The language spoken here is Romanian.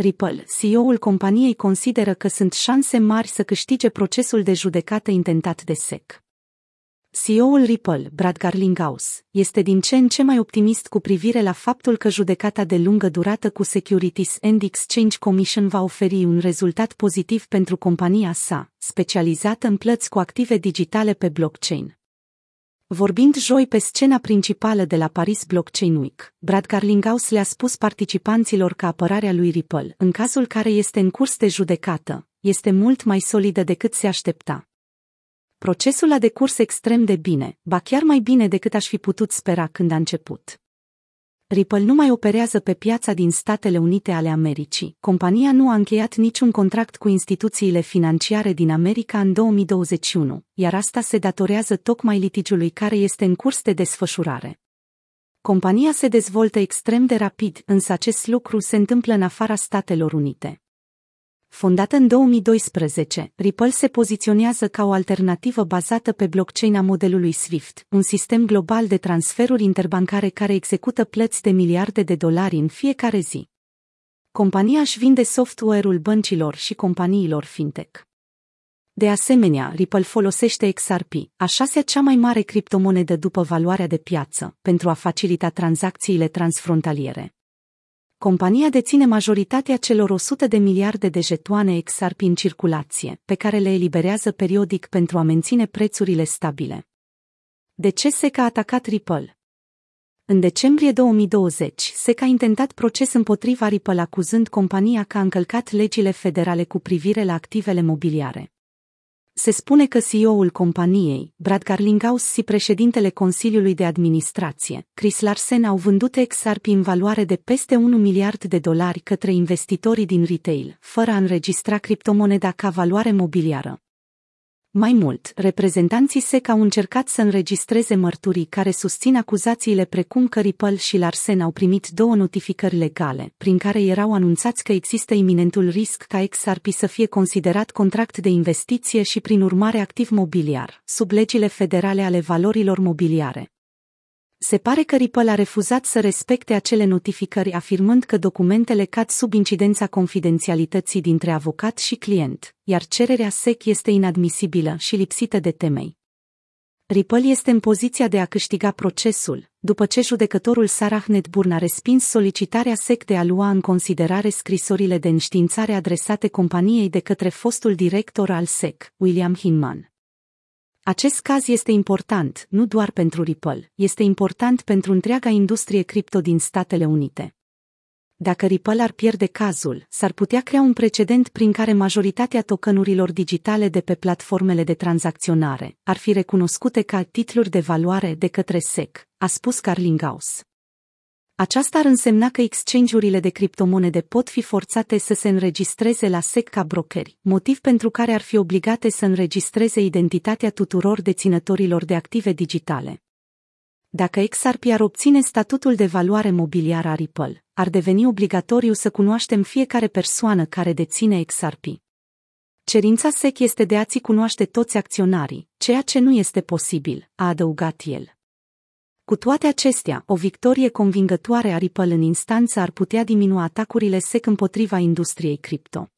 Ripple, CEO-ul companiei, consideră că sunt șanse mari să câștige procesul de judecată intentat de SEC. CEO-ul Ripple, Brad Garlinghouse, este din ce în ce mai optimist cu privire la faptul că judecata de lungă durată cu Securities and Exchange Commission va oferi un rezultat pozitiv pentru compania sa, specializată în plăți cu active digitale pe blockchain. Vorbind joi pe scena principală de la Paris Blockchain Week, Brad Garlinghouse le-a spus participanților că apărarea lui Ripple, în cazul care este în curs de judecată, este mult mai solidă decât se aștepta. Procesul a decurs extrem de bine, ba chiar mai bine decât aș fi putut spera când a început. Ripple nu mai operează pe piața din Statele Unite ale Americii. Compania nu a încheiat niciun contract cu instituțiile financiare din America în 2021, iar asta se datorează tocmai litigiului care este în curs de desfășurare. Compania se dezvoltă extrem de rapid, însă acest lucru se întâmplă în afara Statelor Unite. Fondată în 2012, Ripple se poziționează ca o alternativă bazată pe blockchain a modelului Swift, un sistem global de transferuri interbancare care execută plăți de miliarde de dolari în fiecare zi. Compania își vinde software-ul băncilor și companiilor fintech. De asemenea, Ripple folosește XRP, a șasea cea mai mare criptomonedă după valoarea de piață, pentru a facilita tranzacțiile transfrontaliere. Compania deține majoritatea celor 100 de miliarde de jetoane XRP în circulație, pe care le eliberează periodic pentru a menține prețurile stabile. De ce SEC a atacat Ripple? În decembrie 2020, SEC a intentat proces împotriva Ripple acuzând compania că a încălcat legile federale cu privire la activele mobiliare. Se spune că CEO-ul companiei, Brad Garlinghouse și președintele Consiliului de Administrație, Chris Larsen, au vândut XRP în valoare de peste $1 miliard către investitorii din retail, fără a înregistra criptomoneda ca valoare mobiliară. Mai mult, reprezentanții SEC au încercat să înregistreze mărturii care susțin acuzațiile, precum că Ripple și Larsen au primit 2 notificări legale, prin care erau anunțați că există iminentul risc ca XRP să fie considerat contract de investiție și prin urmare activ mobiliar, sub legile federale ale valorilor mobiliare. Se pare că Ripple a refuzat să respecte acele notificări, afirmând că documentele cad sub incidența confidențialității dintre avocat și client, iar cererea SEC este inadmisibilă și lipsită de temei. Ripple este în poziția de a câștiga procesul, după ce judecătorul Sarah Netburn a respins solicitarea SEC de a lua în considerare scrisorile de înștiințare adresate companiei de către fostul director al SEC, William Hinman. Acest caz este important, nu doar pentru Ripple, este important pentru întreaga industrie cripto din Statele Unite. Dacă Ripple ar pierde cazul, s-ar putea crea un precedent prin care majoritatea tokenurilor digitale de pe platformele de tranzacționare ar fi recunoscute ca titluri de valoare de către SEC, a spus Garlinghouse. Aceasta ar însemna că exchange-urile de criptomonede pot fi forțate să se înregistreze la SEC ca brokeri, motiv pentru care ar fi obligate să înregistreze identitatea tuturor deținătorilor de active digitale. Dacă XRP ar obține statutul de valoare mobiliară a Ripple, ar deveni obligatoriu să cunoaștem fiecare persoană care deține XRP. Cerința SEC este de a-ți cunoaște toți acționarii, ceea ce nu este posibil, a adăugat el. Cu toate acestea, o victorie convingătoare a Ripple în instanță ar putea diminua atacurile SEC împotriva industriei cripto.